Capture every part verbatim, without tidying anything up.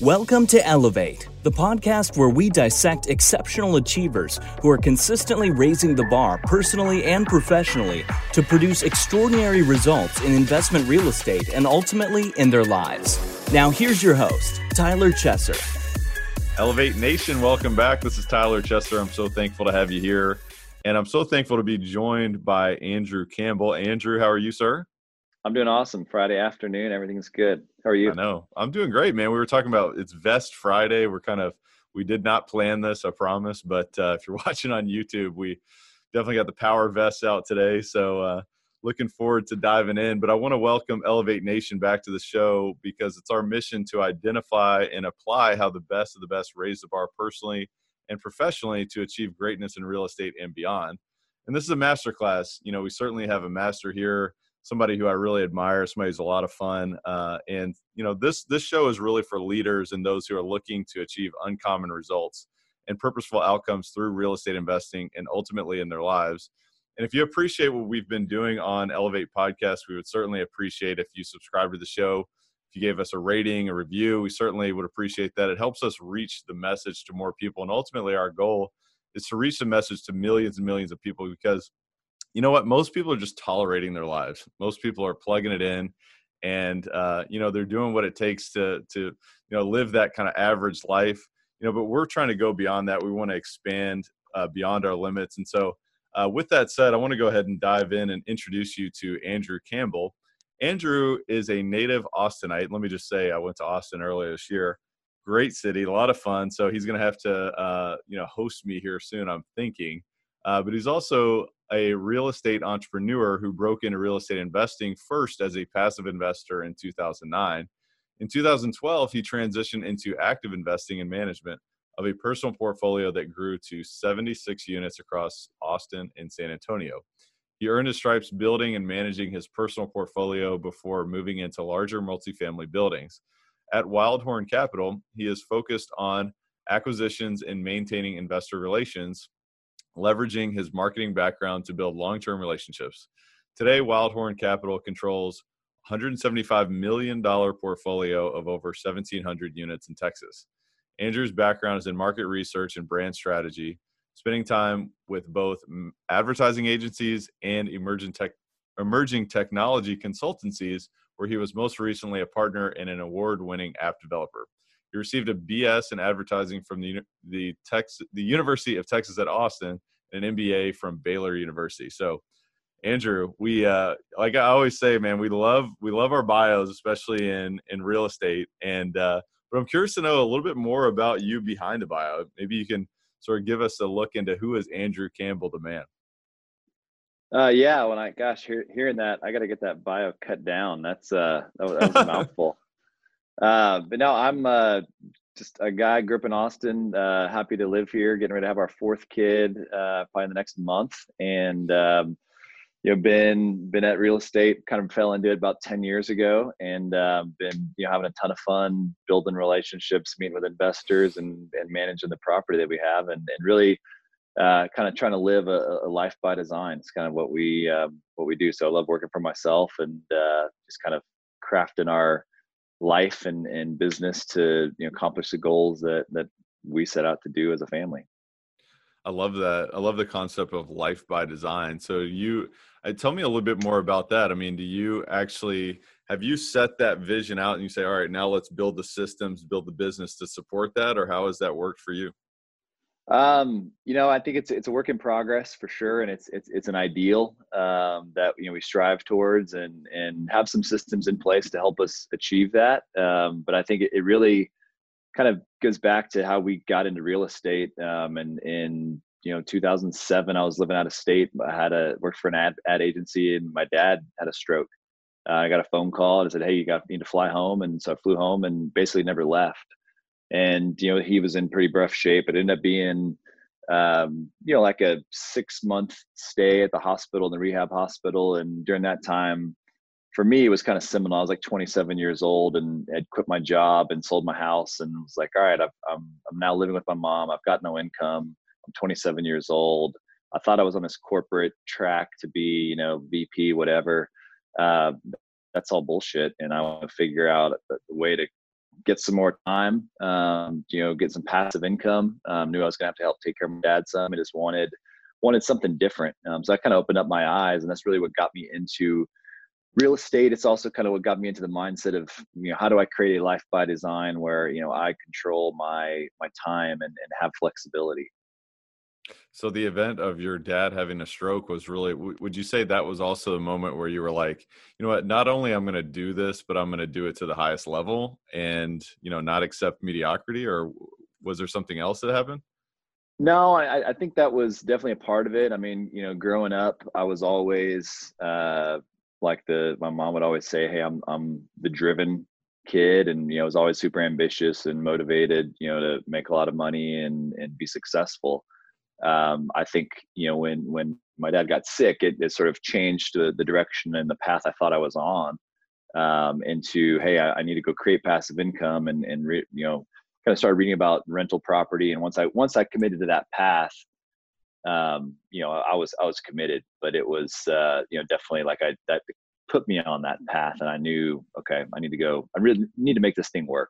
Welcome to Elevate, the podcast where we dissect exceptional achievers who are consistently raising the bar personally and professionally to produce extraordinary results in investment real estate and ultimately in their lives. Now here's your host, Tyler Chesser. Elevate Nation, welcome back. This is Tyler Chesser. I'm so thankful to have you here. And I'm so thankful to be joined by Andrew Campbell. Andrew, how are you, sir? I'm doing awesome. Friday afternoon, everything's good. How are you? I know. I'm doing great, man. We were talking about it's Vest Friday. We're kind of, we did not plan this, I promise. But uh, if you're watching on YouTube, we definitely got the power vests out today. So uh, looking forward to diving in. But I want to welcome Elevate Nation back to the show because it's our mission to identify and apply how the best of the best raise the bar personally and professionally to achieve greatness in real estate and beyond. And this is a masterclass. You know, we certainly have a master here. Somebody who I really admire, somebody who's a lot of fun. Uh, and, you know, this this show is really for leaders and those who are looking to achieve uncommon results and purposeful outcomes through real estate investing and ultimately in their lives. And if you appreciate what we've been doing on Elevate Podcast, we would certainly appreciate if you subscribe to the show. If you gave us a rating, a review, we certainly would appreciate that. It helps us reach the message to more people. And ultimately, our goal is to reach the message to millions and millions of people because you know what? Most people are just tolerating their lives. Most people are plugging it in and, uh, you know, they're doing what it takes to, to, you know, live that kind of average life, you know, but we're trying to go beyond that. We want to expand uh, beyond our limits. And so uh, with that said, I want to go ahead and dive in and introduce you to Andrew Campbell. Andrew is a native Austinite. Let me just say, I went to Austin earlier this year. Great city, a lot of fun. So he's going to have to, uh, you know, host me here soon, I'm thinking. Uh, but he's also a real estate entrepreneur who broke into real estate investing first as a passive investor in two thousand nine. In two thousand twelve, he transitioned into active investing and management of a personal portfolio that grew to seventy-six units across Austin and San Antonio. He earned his stripes building and managing his personal portfolio before moving into larger multifamily buildings. At Wildhorn Capital, he is focused on acquisitions and maintaining investor relations, leveraging his marketing background to build long-term relationships. Today, Wildhorn Capital controls one hundred seventy-five million dollars portfolio of over seventeen hundred units in Texas. Andrew's background is in market research and brand strategy, spending time with both advertising agencies and emerging tech, emerging technology consultancies, where he was most recently a partner and an award-winning app developer. He received a B S in advertising from the the Tex, the University of Texas at Austin and an M B A from Baylor University. So, Andrew, we uh, like I always say, man, we love we love our bios, especially in in real estate. And uh, but I'm curious to know a little bit more about you behind the bio. Maybe you can sort of give us a look into who is Andrew Campbell, the man. Uh, yeah, when I gosh, hear, hearing that, I got to get that bio cut down. That's uh, that was, that was a mouthful. Uh, but no, I'm uh, just a guy grew up in Austin, uh, happy to live here, getting ready to have our fourth kid uh, probably in the next month. And, um, you know, been been at real estate, kind of fell into it about ten years ago and uh, been, you know, having a ton of fun, building relationships, meeting with investors and, and managing the property that we have and, and really uh, kind of trying to live a, a life by design. It's kind of what we uh, what we do. So I love working for myself and uh, just kind of crafting our life and, and business to you know, accomplish the goals that, that we set out to do as a family. I love that. I love the concept of life by design. So you, tell me a little bit more about that. I mean, do you actually, have you set that vision out and you say, all right, now let's build the systems, build the business to support that? Or how has that worked for you? Um, you know, I think it's, it's a work in progress for sure. And it's, it's, it's an ideal, um, that, you know, we strive towards and, and have some systems in place to help us achieve that. Um, but I think it, it really kind of goes back to how we got into real estate. Um, and in, you know, two thousand seven, I was living out of state. I had a, worked for an ad, ad agency and my dad had a stroke. Uh, I got a phone call and I said, hey, you got you need to fly home. And so I flew home and basically never left. And, you know, he was in pretty rough shape. It ended up being, um, you know, like a six month stay at the hospital, the rehab hospital. And during that time, for me, it was kind of seminal. I was like twenty-seven years old and had quit my job and sold my house and was like, all right, I've, I'm, I'm now living with my mom. I've got no income. I'm twenty-seven years old. I thought I was on this corporate track to be, you know, V P, whatever. Uh, that's all bullshit. And I want to figure out a way to get some more time, um, you know, get some passive income. Um, knew I was gonna have to help take care of my dad some. I just wanted wanted something different. Um, so I kind of opened up my eyes, and that's really what got me into real estate. It's also kind of what got me into the mindset of, you know, how do I create a life by design where, you know, I control my my time and, and have flexibility. So the event of your dad having a stroke was really, would you say that was also the moment where you were like, you know what, not only I'm going to do this, but I'm going to do it to the highest level and, you know, not accept mediocrity? Or was there something else that happened? No, I, I think that was definitely a part of it. I mean, you know, growing up, I was always uh, like the, my mom would always say, hey, I'm, I'm the driven kid. And, you know, I was always super ambitious and motivated, you know, to make a lot of money and, and be successful. Um, I think, you know, when, when my dad got sick, it, it sort of changed the, the direction and the path I thought I was on, um, into, hey, I, I need to go create passive income and, and, re, you know, kind of started reading about rental property. And once I, once I committed to that path, um, you know, I was, I was committed, but it was, uh, you know, definitely like I, that put me on that path, and I knew, okay, I need to go, I really need to make this thing work.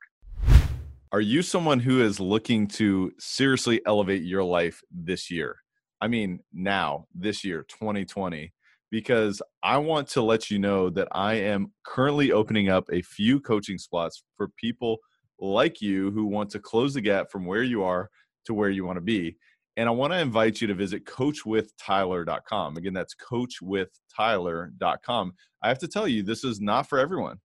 Are you someone who is looking to seriously elevate your life this year? I mean, now, this year, twenty twenty, because I want to let you know that I am currently opening up a few coaching spots for people like you who want to close the gap from where you are to where you want to be. And I want to invite you to visit coach with tyler dot com. Again, that's coach with tyler dot com. I have to tell you, this is not for everyone.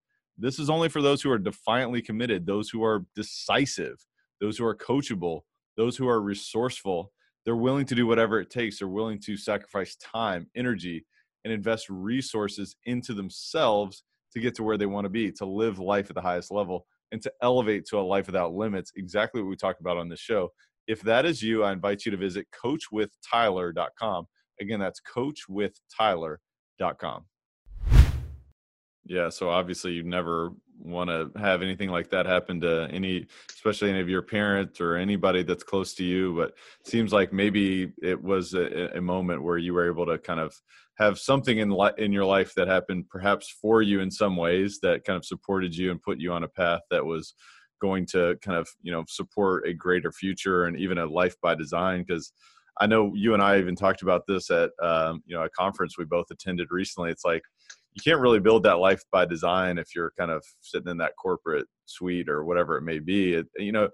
This is only for those who are defiantly committed, those who are decisive, those who are coachable, those who are resourceful. They're willing to do whatever it takes. They're willing to sacrifice time, energy, and invest resources into themselves to get to where they want to be, to live life at the highest level, and to elevate to a life without limits, exactly what we talk about on this show. If that is you, I invite you to visit coach with tyler dot com. Again, that's coach with tyler dot com. Yeah. So obviously you never want to have anything like that happen to any, especially any of your parents or anybody that's close to you, but it seems like maybe it was a, a moment where you were able to kind of have something in li- in your life that happened perhaps for you in some ways that kind of supported you and put you on a path that was going to kind of, you know, support a greater future and even a life by design. Because I know you and I even talked about this at, um, you know, a conference we both attended recently. It's like, you can't really build that life by design if you're kind of sitting in that corporate suite or whatever it may be. It, you know,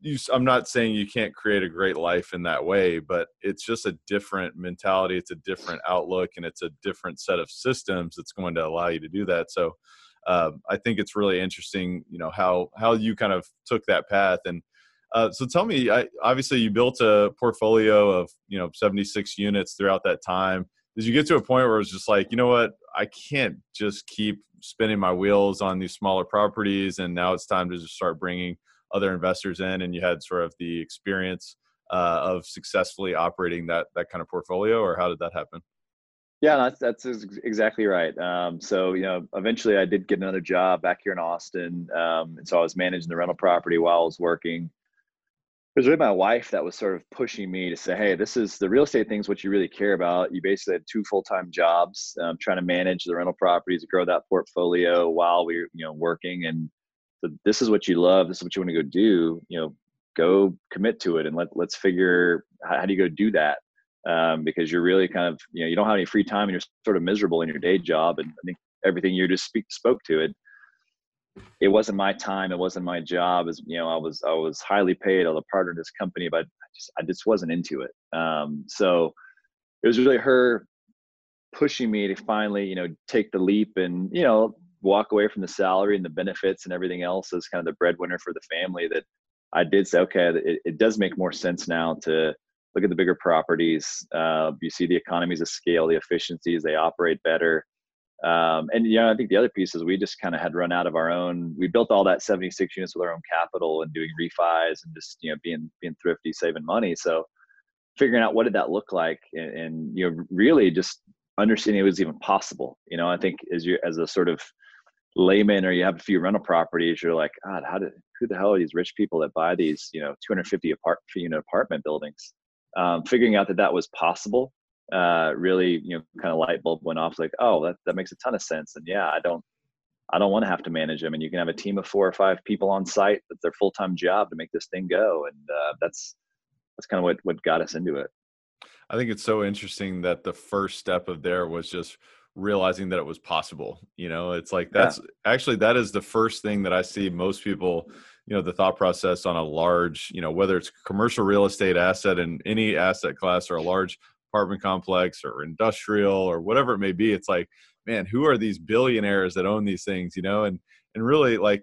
you, I'm not saying you can't create a great life in that way, but it's just a different mentality. It's a different outlook, and it's a different set of systems that's going to allow you to do that. So uh, I think it's really interesting, you know, how, how you kind of took that path. And uh, so tell me, I, obviously you built a portfolio of, you know, seventy-six units throughout that time. Did you get to a point where it was just like, you know what, I can't just keep spinning my wheels on these smaller properties, and now it's time to just start bringing other investors in? And you had sort of the experience uh, of successfully operating that that kind of portfolio, or how did that happen? Yeah, that's, that's exactly right. Um, so, you know, eventually I did get another job back here in Austin. Um, and so I was managing the rental property while I was working. It was really my wife that was sort of pushing me to say, hey, this is the real estate thing's what you really care about. You basically had two full-time jobs, um, trying to manage the rental properties, grow that portfolio while we were, you know, working. And so this is what you love. This is what you want to go do, you know, go commit to it. And let, let's figure how, how do you go do that? Um, because you're really kind of, you know, you don't have any free time and you're sort of miserable in your day job. And I think everything you just speak, spoke to it. It wasn't my time. It wasn't my job. As you know, I was I was highly paid. I was a partner in this company, but I just I just wasn't into it. Um, so it was really her pushing me to finally, you know, take the leap and, you know, walk away from the salary and the benefits and everything else as kind of the breadwinner for the family. That I did say, okay, it, it does make more sense now to look at the bigger properties. Uh, you see the economies of scale, the efficiencies. They operate better. Um, and, you know, I think the other piece is we just kind of had run out of our own. We built all that seventy-six units with our own capital and doing refis and just, you know, being, being thrifty, saving money. So figuring out what did that look like and, and, you know, really just understanding it was even possible. You know, I think as you, as a sort of layman, or you have a few rental properties, you're like, God, how did, who the hell are these rich people that buy these, you know, two hundred fifty apart, you know, apartment buildings? Um, figuring out that that was possible. Uh, really, you know, kind of light bulb went off. Like, oh, that, that makes a ton of sense. And yeah, I don't, I don't want to have to manage them. And you can have a team of four or five people on site. That's their full-time job to make this thing go. And uh, that's, that's kind of what, what got us into it. I think it's so interesting that the first step of there was just realizing that it was possible. You know, it's like, that's yeah. actually, that is the first thing that I see most people, you know, the thought process on a large, you know, whether it's commercial real estate asset in any asset class or a large apartment complex or industrial or whatever it may be. It's like, man, who are these billionaires that own these things, you know? And, and really like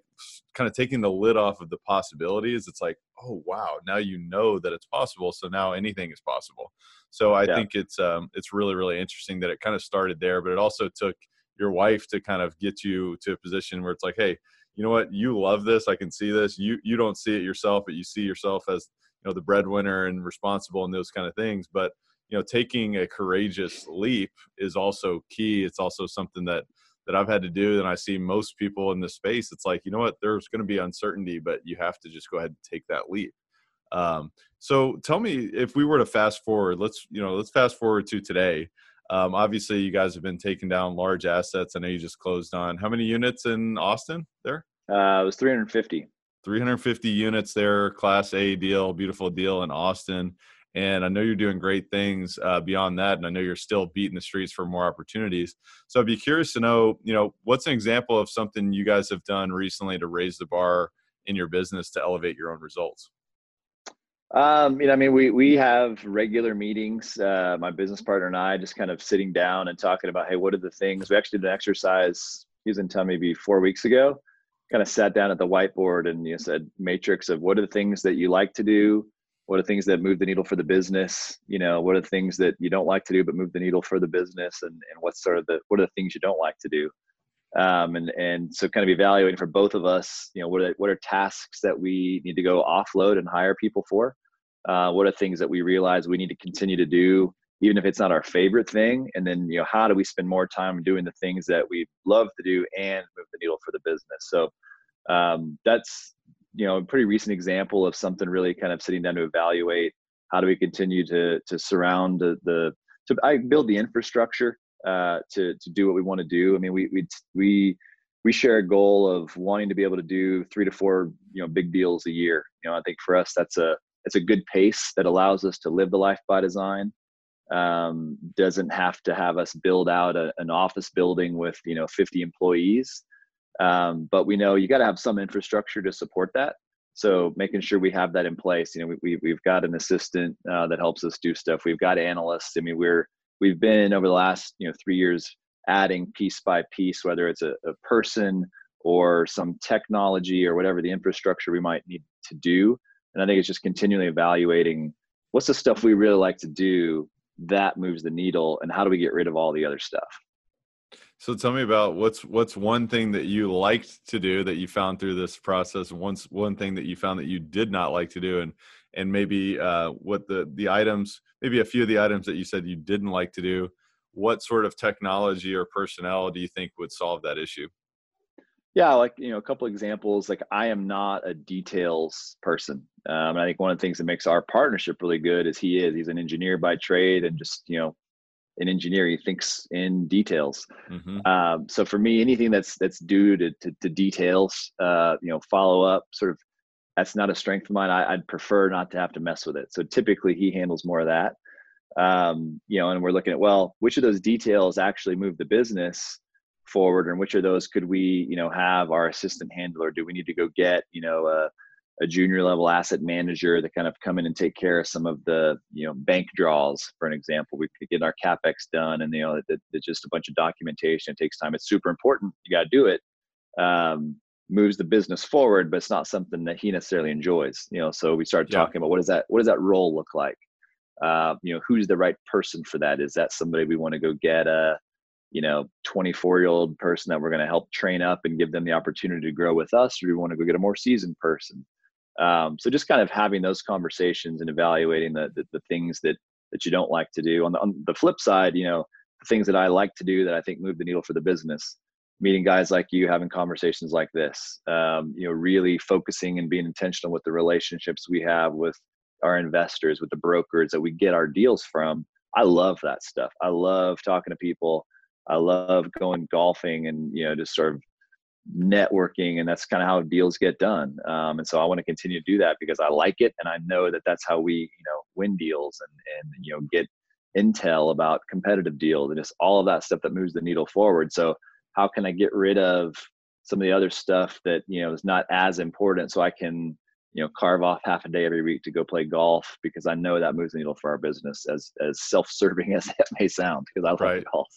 kind of taking the lid off of the possibilities. It's like, oh, wow. Now, you know that it's possible. So now anything is possible. So I yeah. think it's, um, it's really, really interesting that it kind of started there, but it also took your wife to kind of get you to a position where it's like, hey, you know what? You love this. I can see this. You, you don't see it yourself, but you see yourself as, you know, the breadwinner and responsible and those kind of things. But, you know, taking a courageous leap is also key. It's also something that, that I've had to do. And I see most people in this space, it's like, you know what, there's going to be uncertainty, but you have to just go ahead and take that leap. Um, so tell me, if we were to fast forward, let's, you know, let's fast forward to today. Um, obviously you guys have been taking down large assets. I know you just closed on how many units in Austin there? Uh, it was three hundred fifty. three hundred fifty units there, class A deal, beautiful deal in Austin. And I know you're doing great things uh, beyond that. And I know you're still beating the streets for more opportunities. So I'd be curious to know, you know, what's an example of something you guys have done recently to raise the bar in your business to elevate your own results? Um, you know, I mean, we, we have regular meetings, uh, my business partner and I, just kind of sitting down and talking about, hey, what are the things? We actually did an exercise, he was in town maybe four weeks ago, kind of sat down at the whiteboard and you said matrix of what are the things that you like to do? What are things that move the needle for the business? You know, what are the things that you don't like to do, but move the needle for the business? And, and what's sort of the, what are the things you don't like to do? Um, and, and so kind of evaluating for both of us, you know, what are, what are tasks that we need to go offload and hire people for? Uh, what are things that we realize we need to continue to do, even if it's not our favorite thing? And then, you know, how do we spend more time doing the things that we love to do and move the needle for the business? So um, that's, you know, a pretty recent example of something really kind of sitting down to evaluate how do we continue to to surround the, the to I build the infrastructure uh, to to do what we want to do. I mean, we we we we share a goal of wanting to be able to do three to four you know big deals a year. You know, I think for us that's a it's a good pace that allows us to live the life by design. Um, doesn't have to have us build out a, an office building with you know fifty employees. Um, but we know you got to have some infrastructure to support that. So making sure we have that in place, you know, we, we, we've got an assistant uh, that helps us do stuff. We've got analysts. I mean, we're, we've been over the last, you know, three years adding piece by piece, whether it's a, a person or some technology or whatever the infrastructure we might need to do. And I think it's just continually evaluating what's the stuff we really like to do that moves the needle and how do we get rid of all the other stuff? So tell me about what's what's one thing that you liked to do that you found through this process. Once one thing that you found that you did not like to do, and and maybe uh, what the the items, maybe a few of the items that you said you didn't like to do. What sort of technology or personnel do you think would solve that issue? Yeah, like you know, a couple examples. Like I am not a details person, um, and I think one of the things that makes our partnership really good is he is he's an engineer by trade, and just you know. an engineer, he thinks in details. Mm-hmm. Um, so for me, anything that's that's due to, to, to details, uh, you know, follow up, sort of, that's not a strength of mine. I, I'd prefer not to have to mess with it. So typically, he handles more of that. Um, you know, and we're looking at well, which of those details actually move the business forward, and which of those could we, you know, have our assistant handle, or do we need to go get, you know, a, a junior level asset manager that kind of come in and take care of some of the, you know, bank draws, for an example. We could get our CapEx done and, you know, it, it's just a bunch of documentation. It takes time. It's super important. You got to do it. Um, moves the business forward, but it's not something that he necessarily enjoys, you know? So we started yeah. talking about what is that, what does that role look like? Uh, you know, who's the right person for that? Is that somebody we want to go get a, you know, twenty-four year old person that we're going to help train up and give them the opportunity to grow with us? Or do we want to go get a more seasoned person? Um, so just kind of having those conversations and evaluating the, the, the things that, that you don't like to do. On the, on the flip side, you know, the things that I like to do that I think move the needle for the business, meeting guys like you, having conversations like this, um, you know, really focusing and being intentional with the relationships we have with our investors, with the brokers that we get our deals from. I love that stuff. I love talking to people. I love going golfing and, you know, just sort of networking, and that's kind of how deals get done. Um, and so I want to continue to do that because I like it. And I know that that's how we, you know, win deals and, and, you know, get intel about competitive deals and just all of that stuff that moves the needle forward. So how can I get rid of some of the other stuff that, you know, is not as important, so I can, you know, carve off half a day every week to go play golf because I know that moves the needle for our business, as, as self-serving as that may sound, because I love right. golf.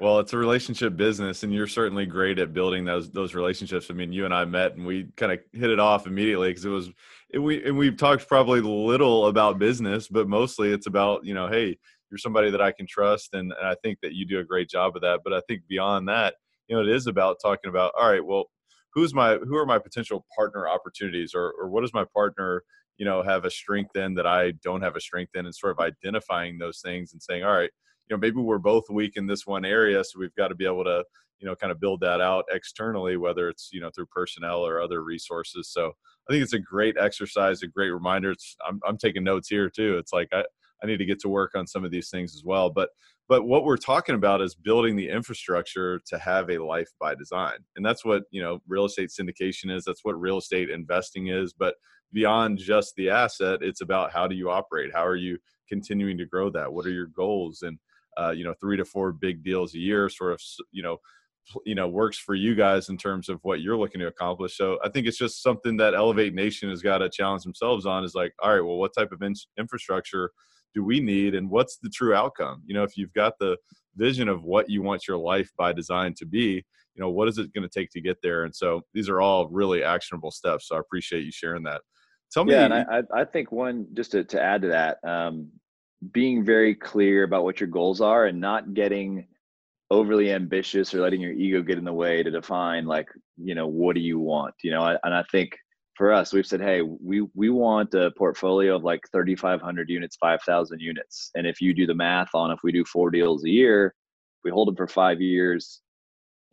Well, it's a relationship business, and you're certainly great at building those those relationships. I mean, you and I met, and we kind of hit it off immediately because it was, and we and we've talked probably little about business, but mostly it's about, you know, hey, you're somebody that I can trust, and, and I think that you do a great job of that. But I think beyond that, you know, it is about talking about, all right, well, who's my who are my potential partner opportunities, or or what does my partner, you know, have a strength in that I don't have a strength in, and sort of identifying those things and saying, all right, you know, maybe we're both weak in this one area, so we've got to be able to, you know, kind of build that out externally, whether it's, you know, through personnel or other resources. So I think it's a great exercise, a great reminder. It's, I'm I'm taking notes here too. It's like I, I need to get to work on some of these things as well. But but what we're talking about is building the infrastructure to have a life by design, and that's what, you know, real estate syndication is. That's what real estate investing is. But beyond just the asset, it's about how do you operate? How are you continuing to grow that? What are your goals? And Uh, you know, three to four big deals a year sort of, you know, you know, works for you guys in terms of what you're looking to accomplish. So I think it's just something that Elevate Nation has got to challenge themselves on, is like, all right, well, what type of in- infrastructure do we need? And what's the true outcome? You know, if you've got the vision of what you want your life by design to be, you know, what is it going to take to get there? And so these are all really actionable steps. So I appreciate you sharing that. Tell me. Yeah, and I, I think one, just to, to add to that, um, being very clear about what your goals are and not getting overly ambitious or letting your ego get in the way to define, like, you know, what do you want? You know, and I think for us, we've said, hey, we, we want a portfolio of like thirty-five hundred units, five thousand units. And if you do the math on, if we do four deals a year, we hold them for five years,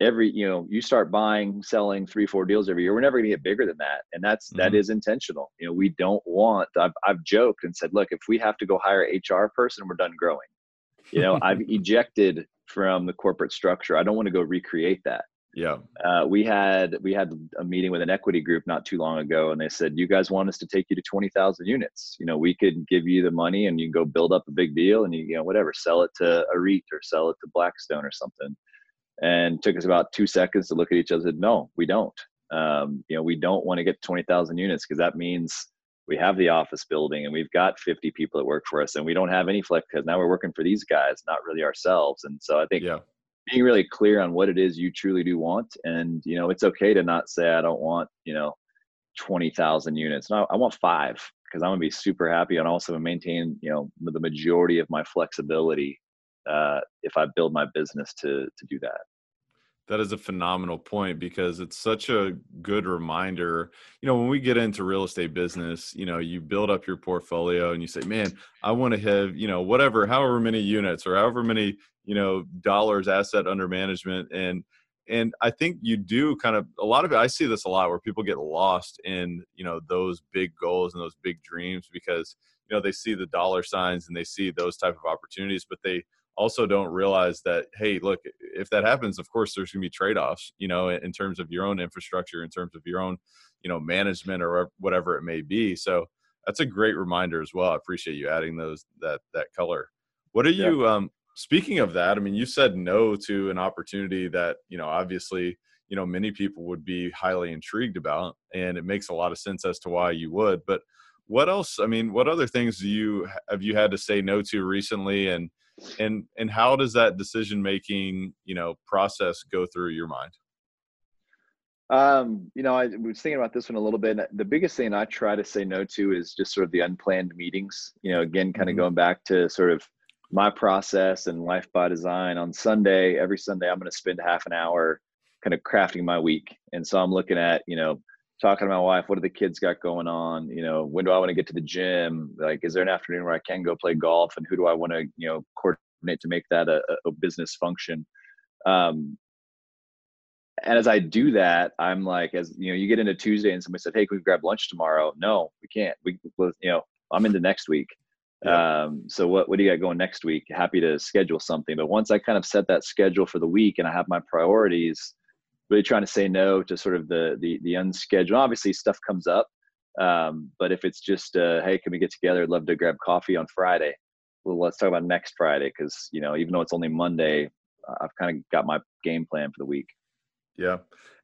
every, you know, you start buying, selling three, four deals every year, we're never going to get bigger than that. And that's, mm-hmm. that is intentional. You know, we don't want, I've, I've joked and said, look, if we have to go hire an H R person, we're done growing. You know, I've ejected from the corporate structure. I don't want to go recreate that. Yeah. Uh, we had, we had a meeting with an equity group not too long ago, and they said, you guys want us to take you to twenty thousand units. You know, we could give you the money and you can go build up a big deal and you, you know, whatever, sell it to a REIT or sell it to Blackstone or something. And took us about two seconds to look at each other and said, no, we don't. Um, you know, we don't want to get to twenty thousand units because that means we have the office building and we've got fifty people that work for us, and we don't have any flex because now we're working for these guys, not really ourselves. And so I think yeah. being really clear on what it is you truly do want. And, you know, it's okay to not say, I don't want, you know, twenty thousand units. No, I want five because I'm going to be super happy and also maintain, you know, the majority of my flexibility Uh, if I build my business to to do that. That is a phenomenal point because it's such a good reminder. You know, when we get into real estate business, you know, you build up your portfolio and you say, man, I want to have, you know, whatever, however many units or however many, you know, dollars asset under management. And and I think you do kind of, a lot of it, I see this a lot where people get lost in, you know, those big goals and those big dreams because, you know, they see the dollar signs and they see those type of opportunities, but they also don't realize that, hey, look, if that happens, of course, there's going to be trade-offs, you know, in terms of your own infrastructure, in terms of your own, you know, management or whatever it may be. So that's a great reminder as well. I appreciate you adding those, that, that color. What are yeah. you, um, speaking of that, I mean, you said no to an opportunity that, you know, obviously, you know, many people would be highly intrigued about, and it makes a lot of sense as to why you would, but what else, I mean, what other things do you, have you had to say no to recently? And, And and how does that decision making, you know, process go through your mind? Um, you know, I was thinking about this one a little bit. The biggest thing I try to say no to is just sort of the unplanned meetings. You know, again, kind of mm-hmm. going back to sort of my process and life by design. On Sunday, every Sunday, I'm going to spend half an hour kind of crafting my week. And so I'm looking at, you know, talking to my wife, what do the kids got going on? You know, when do I want to get to the gym? Like, is there an afternoon where I can go play golf? And who do I want to, you know, coordinate to make that a, a business function? Um, and as I do that, I'm like, as you know, you get into Tuesday and somebody said, hey, can we grab lunch tomorrow? No, we can't. We, you know, I'm into next week. Yeah. Um, so what, what do you got going next week? Happy to schedule something. But once I kind of set that schedule for the week and I have my priorities, really trying to say no to sort of the the, the unscheduled. Obviously, stuff comes up, um, but if it's just, uh, hey, can we get together? I'd love to grab coffee on Friday. Well, let's talk about next Friday, because you know, even though it's only Monday, I've kind of got my game plan for the week. Yeah.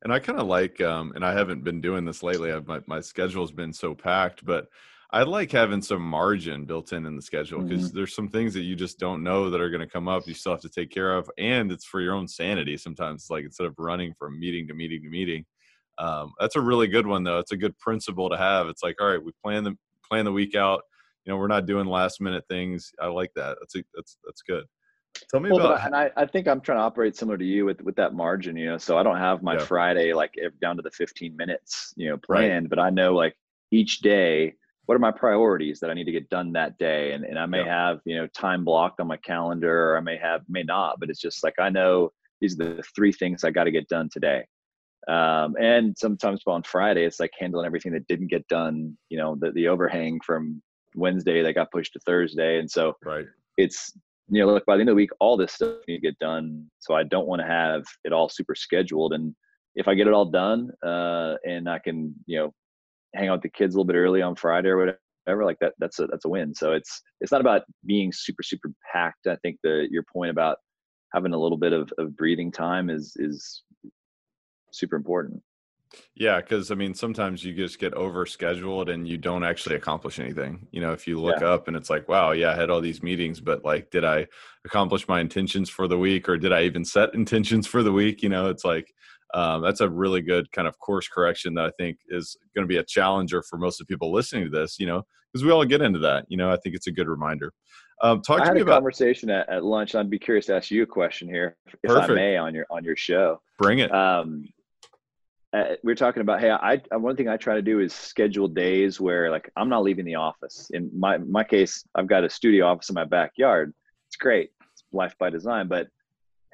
And I kind of like, um, and I haven't been doing this lately. I've, my, my schedule has been so packed, but I like having some margin built in in the schedule, because mm-hmm. there's some things that you just don't know that are going to come up. You still have to take care of, and it's for your own sanity. Sometimes, like, instead of running from meeting to meeting to meeting, um, that's a really good one though. It's a good principle to have. It's like, all right, we plan the, plan the week out. You know, we're not doing last minute things. I like that. That's a, that's, that's good. Tell me well, about but, and I, I think I'm trying to operate similar to you with, with that margin, you know, so I don't have my yeah. Friday, like down to the fifteen minutes, you know, planned, right. But I know like each day, what are my priorities that I need to get done that day? And and I may yeah. have, you know, time blocked on my calendar, or I may have, may not, but it's just like, I know these are the three things I got to get done today. Um, and sometimes on Friday, it's like handling everything that didn't get done, you know, the, the overhang from Wednesday that got pushed to Thursday. And so right. it's, you know, look, by the end of the week, all this stuff needs to get done. So I don't want to have it all super scheduled. And if I get it all done, uh, and I can, you know, hang out with the kids a little bit early on Friday or whatever, like that, that's a, that's a win. So it's, it's not about being super, super packed. I think the, your point about having a little bit of, of breathing time is, is super important. Yeah. Cause I mean, sometimes you just get over scheduled and you don't actually accomplish anything. You know, if you look yeah. up and it's like, wow, yeah, I had all these meetings, but like, did I accomplish my intentions for the week, or did I even set intentions for the week? You know, it's like, um, that's a really good kind of course correction that I think is going to be a challenger for most of the people listening to this, you know, cause we all get into that, you know, I think it's a good reminder. Um, talk to I had me a about conversation at, at lunch. I'd be curious to ask you a question here, if Perfect. I may, on your, on your show. Bring it. Um, Uh, we were talking about, hey, I, I one thing I try to do is schedule days where like I'm not leaving the office. In my my case, I've got a studio office in my backyard. It's great. It's life by design. But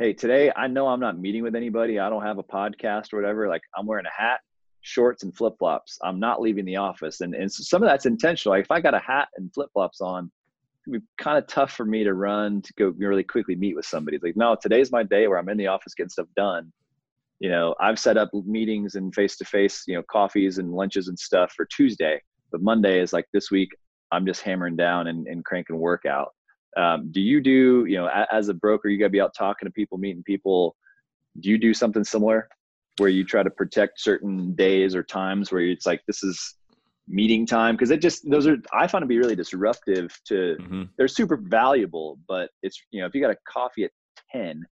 hey, today I know I'm not meeting with anybody. I don't have a podcast or whatever. Like I'm wearing a hat, shorts, and flip flops. I'm not leaving the office. And and so some of that's intentional. Like if I got a hat and flip flops on, it would be kind of tough for me to run to go really quickly meet with somebody. It's like, no, today's my day where I'm in the office getting stuff done. You know, I've set up meetings and face-to-face, you know, coffees and lunches and stuff for Tuesday, but Monday is like this week, I'm just hammering down and, and cranking work out. Um, do you do, you know, as a broker, you gotta be out talking to people, meeting people. Do you do something similar where you try to protect certain days or times where it's like, this is meeting time? Cause it just, those are, I find to be really disruptive to, mm-hmm. they're super valuable, but it's, you know, if you got a coffee at ten,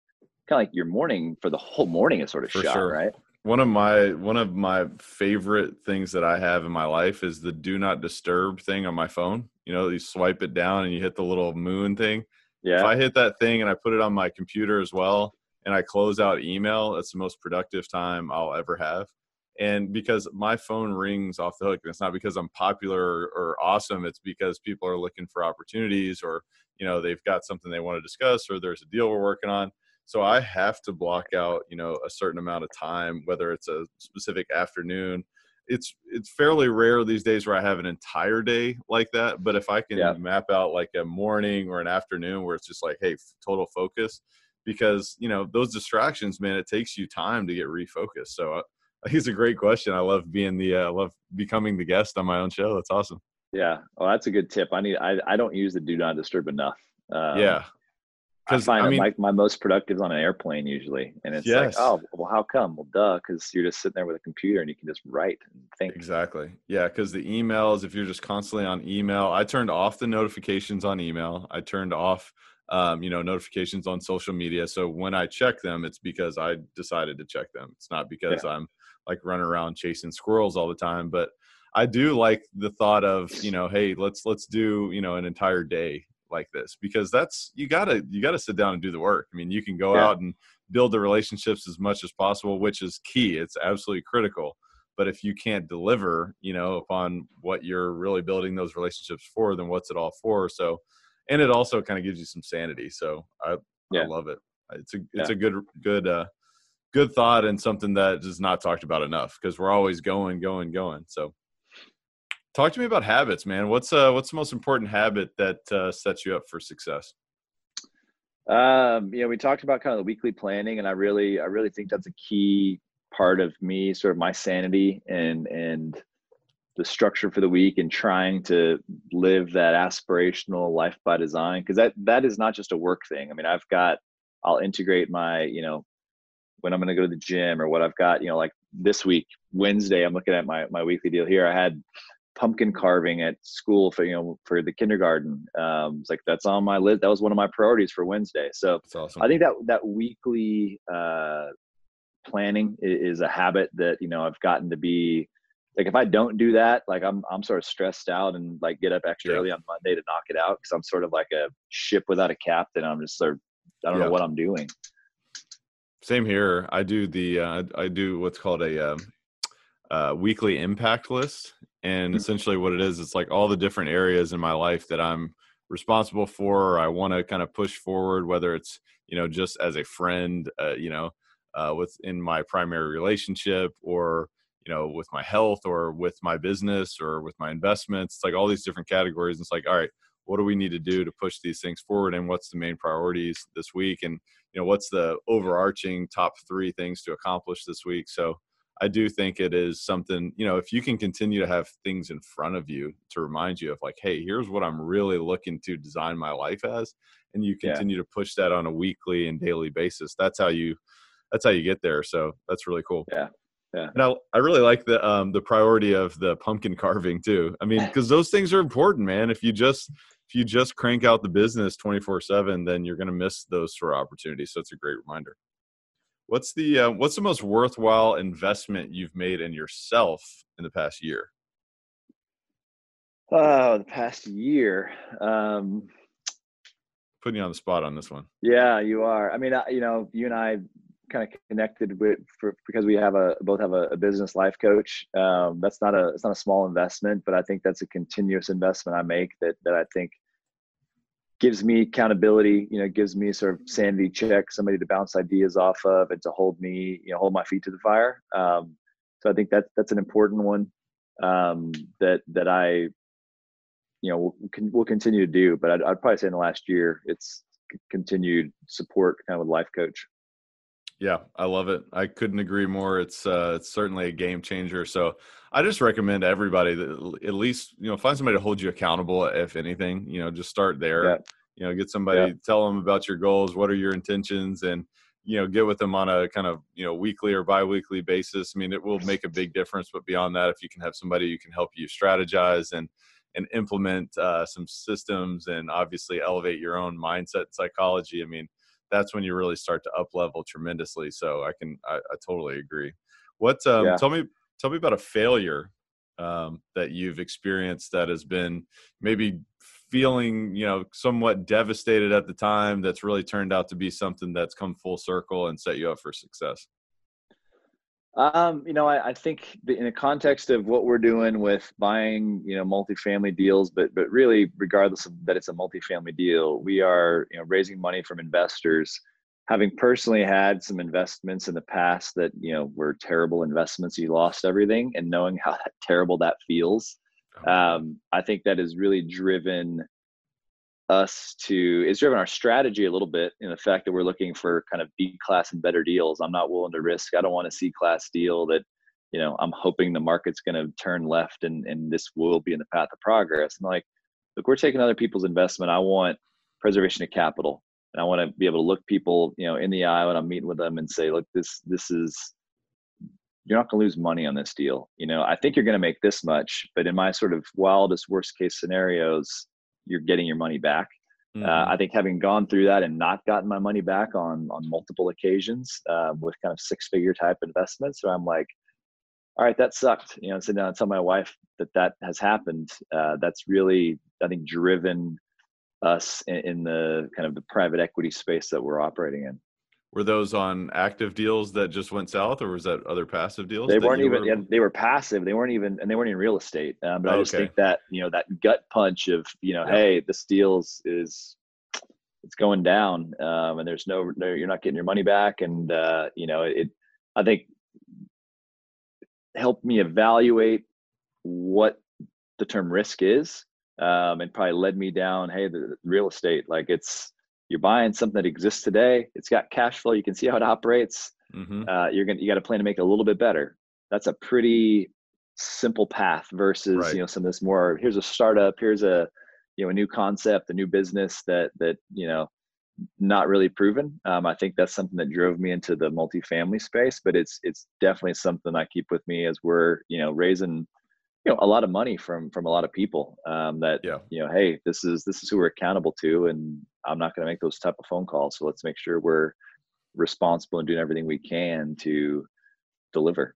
kind of like your morning for the whole morning is sort of for shot, sure. right? One of my one of my favorite things that I have in my life is the do not disturb thing on my phone. You know, you swipe it down and you hit the little moon thing. Yeah. If I hit that thing and I put it on my computer as well, and I close out email, that's the most productive time I'll ever have. And because my phone rings off the hook, and it's not because I'm popular or, or awesome, it's because people are looking for opportunities, or you know, they've got something they want to discuss, or there's a deal we're working on. So I have to block out, you know, a certain amount of time, whether it's a specific afternoon. It's it's fairly rare these days where I have an entire day like that. But if I can yeah. map out like a morning or an afternoon where it's just like, hey, total focus, because, you know, those distractions, man, it takes you time to get refocused. So I, I think it's a great question. I love being the, uh, I love becoming the guest on my own show. That's awesome. Yeah. Well, that's a good tip. I need, I, I don't use the do not disturb enough. Um, yeah. I find I mean, like my most productive is on an airplane usually. And it's yes. like, oh, well, how come? Well, duh, because you're just sitting there with a computer and you can just write and think. Exactly. Yeah, because the emails, if you're just constantly on email, I turned off the notifications on email. I turned off, um, you know, notifications on social media. So when I check them, it's because I decided to check them. It's not because yeah. I'm like running around chasing squirrels all the time. But I do like the thought of, you know, hey, let's let's do, you know, an entire day like this, because that's, you gotta, you gotta sit down and do the work. I mean, you can go yeah. out and build the relationships as much as possible, which is key. It's absolutely critical. But if you can't deliver, you know, upon what you're really building those relationships for, then what's it all for? So, and it also kind of gives you some sanity. So I, yeah. I love it. It's a, it's yeah. a good, good, uh, good thought, and something that is not talked about enough, because we're always going, going, going. So talk to me about habits, man. What's uh, what's the most important habit that uh, sets you up for success? Um, you know, we talked about kind of the weekly planning, and I really, I really think that's a key part of me, sort of my sanity and and the structure for the week, and trying to live that aspirational life by design, because that that is not just a work thing. I mean, I've got, I'll integrate my, you know, when I'm going to go to the gym, or what I've got, you know, like this week, Wednesday, I'm looking at my, my weekly deal here. I had pumpkin carving at school for, you know, for the kindergarten. Um, it's like, that's on my list. That was one of my priorities for Wednesday. So that's awesome. I think that, that weekly uh, planning is a habit that, you know, I've gotten to be like, if I don't do that, like I'm, I'm sort of stressed out and like get up extra yeah. early on Monday to knock it out. Cause I'm sort of like a ship without a captain. I'm just sort of, I don't yeah. know what I'm doing. Same here. I do the, uh, I do what's called a, uh, uh, weekly impact list. And mm-hmm. essentially what it is, it's like all the different areas in my life that I'm responsible for, or I want to kind of push forward, whether it's, you know, just as a friend, uh, you know, uh, within my primary relationship, or, you know, with my health, or with my business, or with my investments. It's like all these different categories. It's like, all right, what do we need to do to push these things forward? And what's the main priorities this week? And, you know, what's the overarching top three things to accomplish this week? So I do think it is something, you know, if you can continue to have things in front of you to remind you of like, hey, here's what I'm really looking to design my life as, and you continue yeah. to push that on a weekly and daily basis. That's how you, that's how you get there. So that's really cool. Yeah. Yeah. And I, I really like the, um, the priority of the pumpkin carving too. I mean, cause those things are important, man. If you just, if you just crank out the business twenty-four seven, then you're going to miss those sort of opportunities. So it's a great reminder. What's the uh, what's the most worthwhile investment you've made in yourself in the past year? Oh, the past year. Um, Putting you on the spot on this one. Yeah, you are. I mean, I, you know, you and I kind of connected with for, because we have a both have a, a business life coach. Um, that's not a it's not a small investment, but I think that's a continuous investment I make that that I think gives me accountability, you know, gives me sort of sanity check, somebody to bounce ideas off of and to hold me, you know, hold my feet to the fire. Um, so I think that's, that's an important one um, that, that I, you know, will, can, will continue to do, but I'd, I'd probably say in the last year, it's continued support kind of with life coach. Yeah, I love it. I couldn't agree more. It's uh, it's certainly a game changer. So I just recommend to everybody that at least, you know, find somebody to hold you accountable. If anything, you know, just start there. Yeah. You know, get somebody, yeah. tell them about your goals, what are your intentions, and you know, get with them on a kind of you know weekly or biweekly basis. I mean, it will make a big difference. But beyond that, if you can have somebody who can help you strategize and and implement uh, some systems, and obviously elevate your own mindset and psychology, I mean, that's when you really start to up level tremendously. So I can, I, I totally agree. What, um, yeah. tell me, tell me about a failure, um, that you've experienced that has been maybe feeling, you know, somewhat devastated at the time, that's really turned out to be something that's come full circle and set you up for success. Um, you know, I, I think in the context of what we're doing with buying, you know, multifamily deals, but but really, regardless of that, it's a multifamily deal. We are, you know, raising money from investors. Having personally had some investments in the past that you know were terrible investments, you lost everything, and knowing how terrible that feels, um, I think that has really driven us to it's driven our strategy a little bit in the fact that we're looking for kind of B class and better deals. I'm not willing to risk. I don't want a C class deal that, you know, I'm hoping the market's going to turn left and, and this will be in the path of progress. And like, look, we're taking other people's investment. I want preservation of capital, and I want to be able to look people, you know, in the eye when I'm meeting with them and say, look, this, this is, you're not going to lose money on this deal. You know, I think you're going to make this much, but in my sort of wildest worst case scenarios, you're getting your money back. Mm-hmm. Uh, I think having gone through that and not gotten my money back on, on multiple occasions uh, with kind of six figure type investments. So I'm like, all right, that sucked. You know, sit down and tell my wife that that has happened. Uh, that's really, I think, driven us in, in the kind of the private equity space that we're operating in. Were those on active deals that just went south, or was that other passive deals? They weren't even, were... Yeah, they were passive. They weren't even, and they weren't in real estate. Um, but oh, I just okay. think that, you know, that gut punch of, you know, yeah. hey, this deals is, it's going down. Um, and there's no, no, you're not getting your money back. And, uh, you know, it, I think helped me evaluate what the term risk is. Um, and probably led me down, hey, the real estate, like it's, you're buying something that exists today. It's got cash flow. You can see how it operates. Mm-hmm. Uh, you're gonna you got to plan to make it a little bit better. That's a pretty simple path versus right. you know some of this more. Here's a startup. Here's a you know a new concept, a new business that that you know not really proven. Um, I think that's something that drove me into the multifamily space. But it's it's definitely something I keep with me as we're you know raising you know a lot of money from from a lot of people. Um, that yeah. you know hey this is this is who we're accountable to, and I'm not going to make those type of phone calls. So let's make sure we're responsible and doing everything we can to deliver.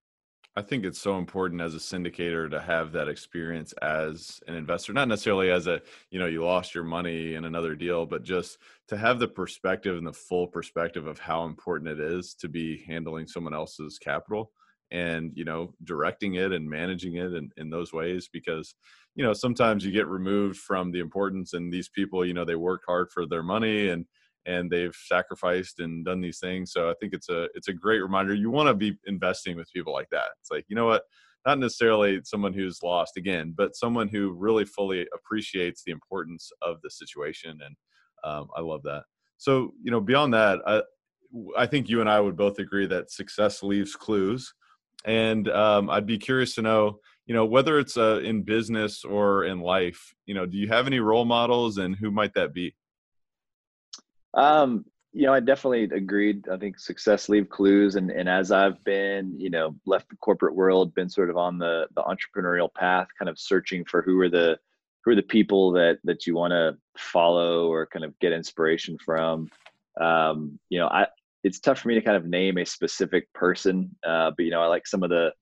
I think it's so important as a syndicator to have that experience as an investor, not necessarily as a, you know, you lost your money in another deal, but just to have the perspective and the full perspective of how important it is to be handling someone else's capital and, you know, directing it and managing it in, in those ways, because, you know, sometimes you get removed from the importance, and these people, you know, they worked hard for their money and and they've sacrificed and done these things. So I think it's a it's a great reminder. You want to be investing with people like that. It's like, you know what, not necessarily someone who's lost again, but someone who really fully appreciates the importance of the situation. And um, I love that. So, you know, beyond that, I, I think you and I would both agree that success leaves clues. And um, I'd be curious to know, you know, whether it's uh, in business or in life, you know, do you have any role models, and who might that be? Um, you know, I definitely agreed. I think success leaves clues. And, and as I've been, you know, left the corporate world, been sort of on the, the entrepreneurial path, kind of searching for who are the, who are the people that, that you want to follow or kind of get inspiration from. Um, you know, I, it's tough for me to kind of name a specific person, uh, but, you know, I like some of the,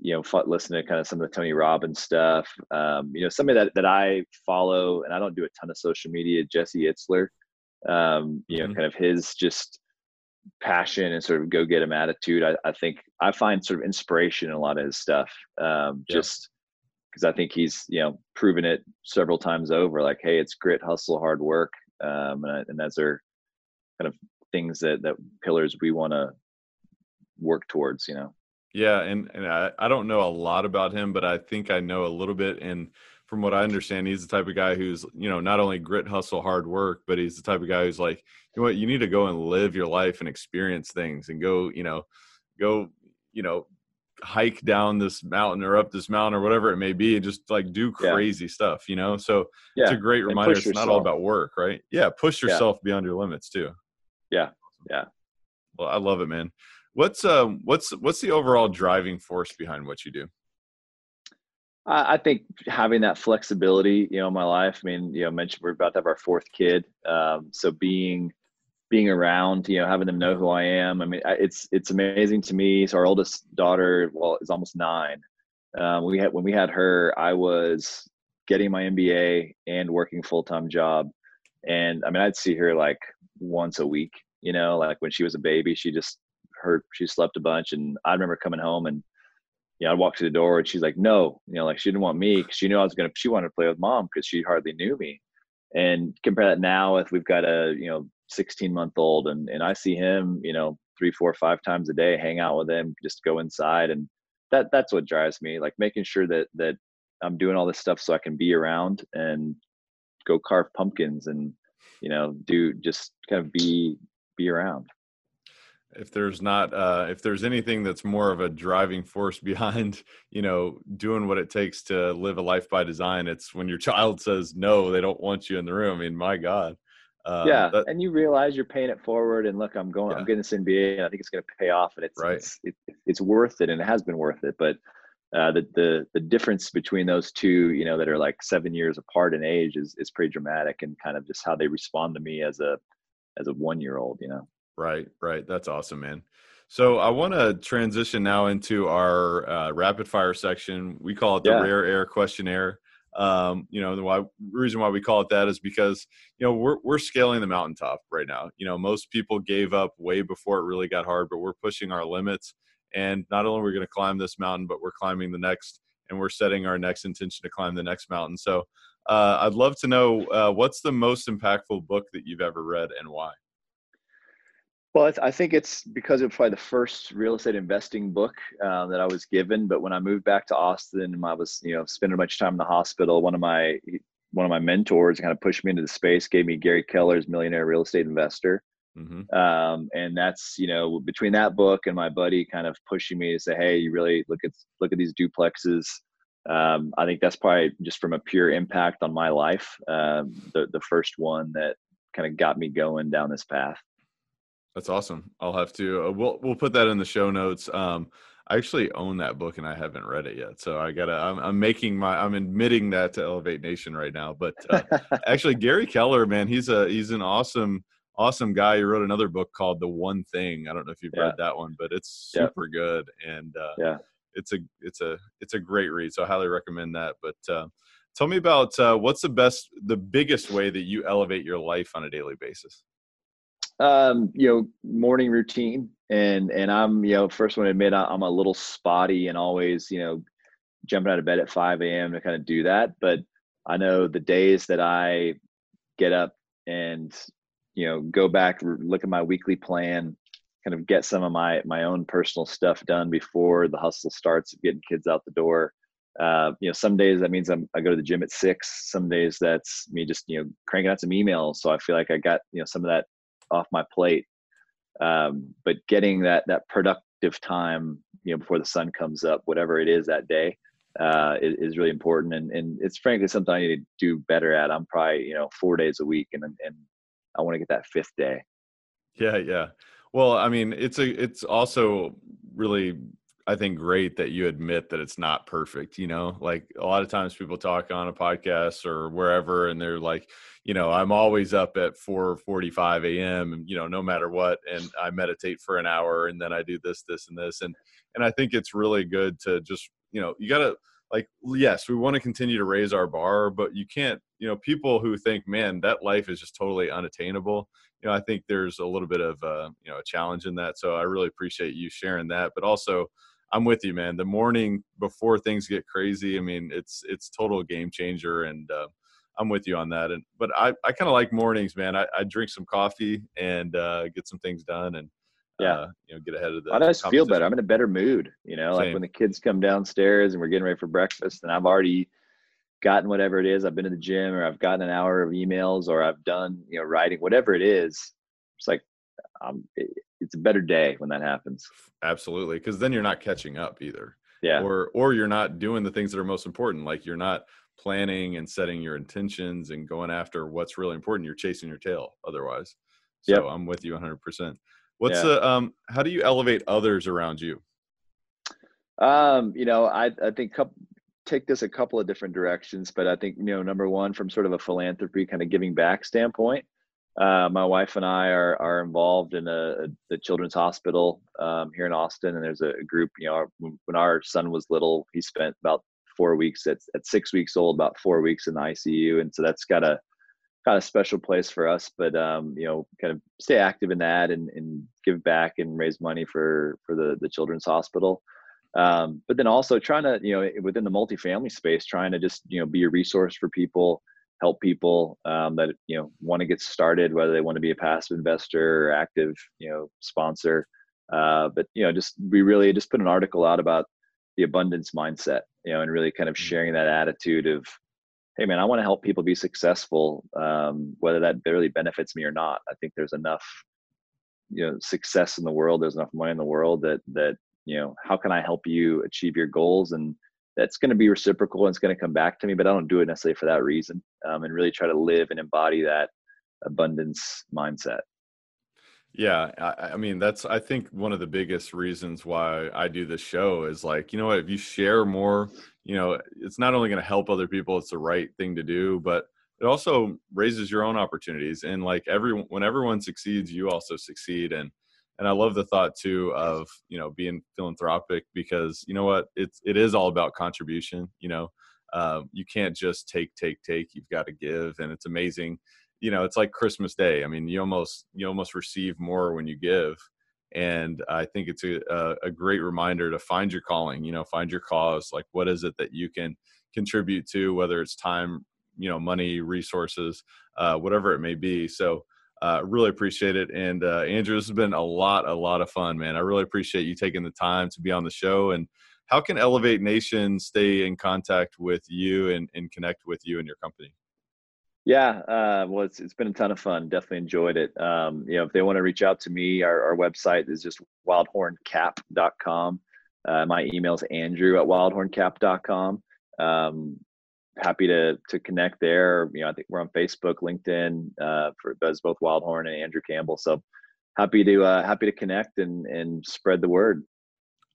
you know, listening to kind of some of the Tony Robbins stuff, um, you know, somebody that, that I follow, and I don't do a ton of social media, Jesse Itzler. Um, you know, mm-hmm. kind of his just passion and sort of go get him attitude. I, I think I find sort of inspiration in a lot of his stuff. Um, yeah. Just because I think he's, you know, proven it several times over, like, hey, it's grit, hustle, hard work. Um, and, and those are kind of things that, that pillars we want to work towards, you know? Yeah. And, and I, I don't know a lot about him, but I think I know a little bit. And from what I understand, he's the type of guy who's, you know, not only grit, hustle, hard work, but he's the type of guy who's like, you know what, you need to go and live your life and experience things and go, you know, go, you know, hike down this mountain or up this mountain or whatever it may be, and just like do crazy yeah. stuff, you know? So yeah. it's a great reminder. It's not all about work, right? Yeah. Push yourself yeah. beyond your limits too. Yeah. Yeah. Well, I love it, man. What's, um, uh, what's, what's the overall driving force behind what you do? I think having that flexibility, you know, in my life. I mean, you know, mentioned we're about to have our fourth kid. Um, so being, being around, you know, having them know who I am. I mean, it's, it's amazing to me. So our oldest daughter, well, is almost nine. Um, we had, when we had her, I was getting my M B A and working full-time job. And I mean, I'd see her like once a week, you know, like when she was a baby, she just, her, she slept a bunch. And I remember coming home and, you know, I'd walk to the door and she's like, no, you know, like she didn't want me because she knew I was going to, she wanted to play with mom because she hardly knew me. And compare that now with, we've got a, you know, sixteen month old and, and I see him, you know, three, four, five times a day, hang out with him, just go inside. And that, that's what drives me, like making sure that, that I'm doing all this stuff so I can be around and go carve pumpkins and, you know, do just kind of be, be around. If there's not, uh, if there's anything that's more of a driving force behind, you know, doing what it takes to live a life by design, it's when your child says no, they don't want you in the room. I mean, my God. Uh, yeah, that, and you realize you're paying it forward. And look, I'm going, yeah. I'm getting this M B A, and I think it's going to pay off, and it's right. it's, it, it's worth it, and it has been worth it. But uh, the the the difference between those two, you know, that are like seven years apart in age, is is pretty dramatic, and kind of just how they respond to me as a as a one year old, you know. Right, right. That's awesome, man. So I want to transition now into our uh, rapid fire section. We call it the yeah. rare air questionnaire. Um, you know, the why, reason why we call it that is because, you know, we're we're scaling the mountaintop right now. You know, most people gave up way before it really got hard, but we're pushing our limits. And not only are we going to climb this mountain, but we're climbing the next, and we're setting our next intention to climb the next mountain. So uh, I'd love to know uh, what's the most impactful book that you've ever read and why? Well, I think it's because it was probably the first real estate investing book uh, that I was given. But when I moved back to Austin, I was, you know, spending much time in the hospital. One of my one of my mentors kind of pushed me into the space, gave me Gary Keller's Millionaire Real Estate Investor. Mm-hmm. Um, and that's, you know, between that book and my buddy kind of pushing me to say, hey, you really look at, look at these duplexes. Um, I think that's probably just from a pure impact on my life. Um, the, the first one that kind of got me going down this path. That's awesome. I'll have to, uh, we'll, we'll put that in the show notes. Um, I actually own that book and I haven't read it yet. So I gotta, I'm, I'm making my, I'm admitting that to Elevate Nation right now, but uh, actually Gary Keller, man, he's a, he's an awesome Awesome guy. He wrote another book called The One Thing. I don't know if you've yeah. read that one, but it's super yeah. good. And uh, yeah. it's a it's a it's a great read. So I highly recommend that. But uh, tell me about uh, what's the best, the biggest way that you elevate your life on a daily basis? Um, you know, morning routine, and and I'm you know first one to admit I'm a little spotty and always you know jumping out of bed at five a.m. to kind of do that. But I know the days that I get up and you know, go back, look at my weekly plan, kind of get some of my, my own personal stuff done before the hustle starts of getting kids out the door. Uh, you know, some days that means I'm, I go to the gym at six. Some days that's me just, you know, cranking out some emails. So I feel like I got, you know, some of that off my plate. Um, but getting that, that productive time, you know, before the sun comes up, whatever it is that day, uh, is, is really important. And, and it's frankly something I need to do better at. I'm probably, you know, four days a week and, and, I want to get that fifth day. Yeah. Yeah. Well, I mean, it's a, it's also really, I think, great that you admit that it's not perfect. You know, like a lot of times people talk on a podcast or wherever, and they're like, you know, I'm always up at four forty-five a.m. and, you know, no matter what, and I meditate for an hour and then I do this, this, and this. And, and I think it's really good to just, you know, you gotta, like, yes, we want to continue to raise our bar, but you can't, you know, people who think, man, that life is just totally unattainable. You know, I think there's a little bit of uh, you know, a challenge in that. So I really appreciate you sharing that, but also I'm with you, man. The morning before things get crazy, I mean, it's, it's total game changer, and uh, I'm with you on that. And, but I, I kind of like mornings, man. I, I drink some coffee and uh, get some things done, and Yeah, uh, you know, get ahead of the. I just feel better. I'm in a better mood. You know, Same. Like when the kids come downstairs and we're getting ready for breakfast, and I've already gotten whatever it is. I've been to the gym, or I've gotten an hour of emails, or I've done, you know, writing, whatever it is. It's like, um, it, it's a better day when that happens. Absolutely, because then you're not catching up either. Yeah. Or or you're not doing the things that are most important. Like you're not planning and setting your intentions and going after what's really important. You're chasing your tail otherwise. So yep. I'm with you one hundred percent. What's yeah. the, um, how do you elevate others around you? Um, you know, I, I think couple, take this a couple of different directions, but I think, you know, number one, from sort of a philanthropy kind of giving back standpoint, uh, my wife and I are, are involved in a, a the children's hospital, um, here in Austin. And there's a group, you know, our, when our son was little, he spent about four weeks at, at six weeks old, about four weeks in the I C U. And so that's got a, got a special place for us, but, um, you know, kind of stay active in that and, and give back and raise money for, for the, the children's hospital. Um, but then also trying to, you know, within the multifamily space, trying to just, you know, be a resource for people, help people, um, that, you know, want to get started, whether they want to be a passive investor or active, you know, sponsor. Uh, but, you know, just, we really just put an article out about the abundance mindset, you know, and really kind of sharing that attitude of, hey man, I want to help people be successful, um, whether that really benefits me or not. I think there's enough, you know, success in the world. There's enough money in the world that, that, you know, how can I help you achieve your goals? And that's going to be reciprocal and it's going to come back to me, but I don't do it necessarily for that reason. Um, and really try to live and embody that abundance mindset. Yeah. I, I mean, that's, I think one of the biggest reasons why I do this show is like, you know what, if you share more, you know, it's not only going to help other people, it's the right thing to do, but it also raises your own opportunities. And like everyone, when everyone succeeds, you also succeed. And, and I love the thought too of, you know, being philanthropic, because you know what, it's, it is all about contribution. You know, uh, you can't just take, take, take, you've got to give. And it's amazing. You know, it's like Christmas Day. I mean, you almost, you almost receive more when you give. And I think it's a, a great reminder to find your calling, you know, find your cause. Like, what is it that you can contribute to, whether it's time, you know, money, resources, uh, whatever it may be. So uh, really appreciate it. And uh, Andrew, this has been a lot, a lot of fun, man. I really appreciate you taking the time to be on the show. And how can Elevate Nation stay in contact with you and, and connect with you and your company? Yeah, uh, well, it's, it's been a ton of fun. Definitely enjoyed it. Um, you know, if they want to reach out to me, our, our website is just wildhorn cap dot com. Uh, my email is andrew at wildhorn cap dot com. Um, happy to to connect there. You know, I think we're on Facebook, LinkedIn, uh, for both Wildhorn and Andrew Campbell. So happy to uh, happy to connect and and spread the word.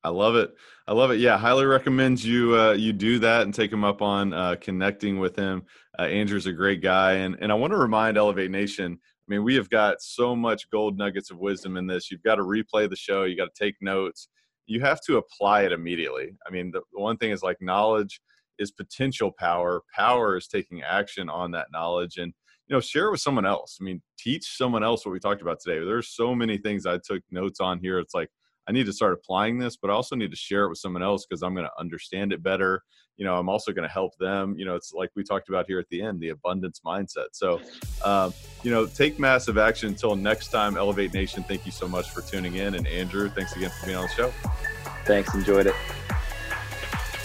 I love it. I love it. Yeah. Highly recommend you, uh, you do that and take him up on, uh, connecting with him. Uh, Andrew's a great guy. And, and I want to remind Elevate Nation, I mean, we have got so much gold nuggets of wisdom in this. You've got to replay the show. You got to take notes. You have to apply it immediately. I mean, the one thing is, like, knowledge is potential power. Power is taking action on that knowledge, and, you know, share it with someone else. I mean, teach someone else what we talked about today. There's so many things I took notes on here. It's like, I need to start applying this, but I also need to share it with someone else because I'm going to understand it better. You know, I'm also going to help them. You know, it's like we talked about here at the end, the abundance mindset. So, um, you know, take massive action. Until next time, Elevate Nation, thank you so much for tuning in. And Andrew, thanks again for being on the show. Thanks. Enjoyed it.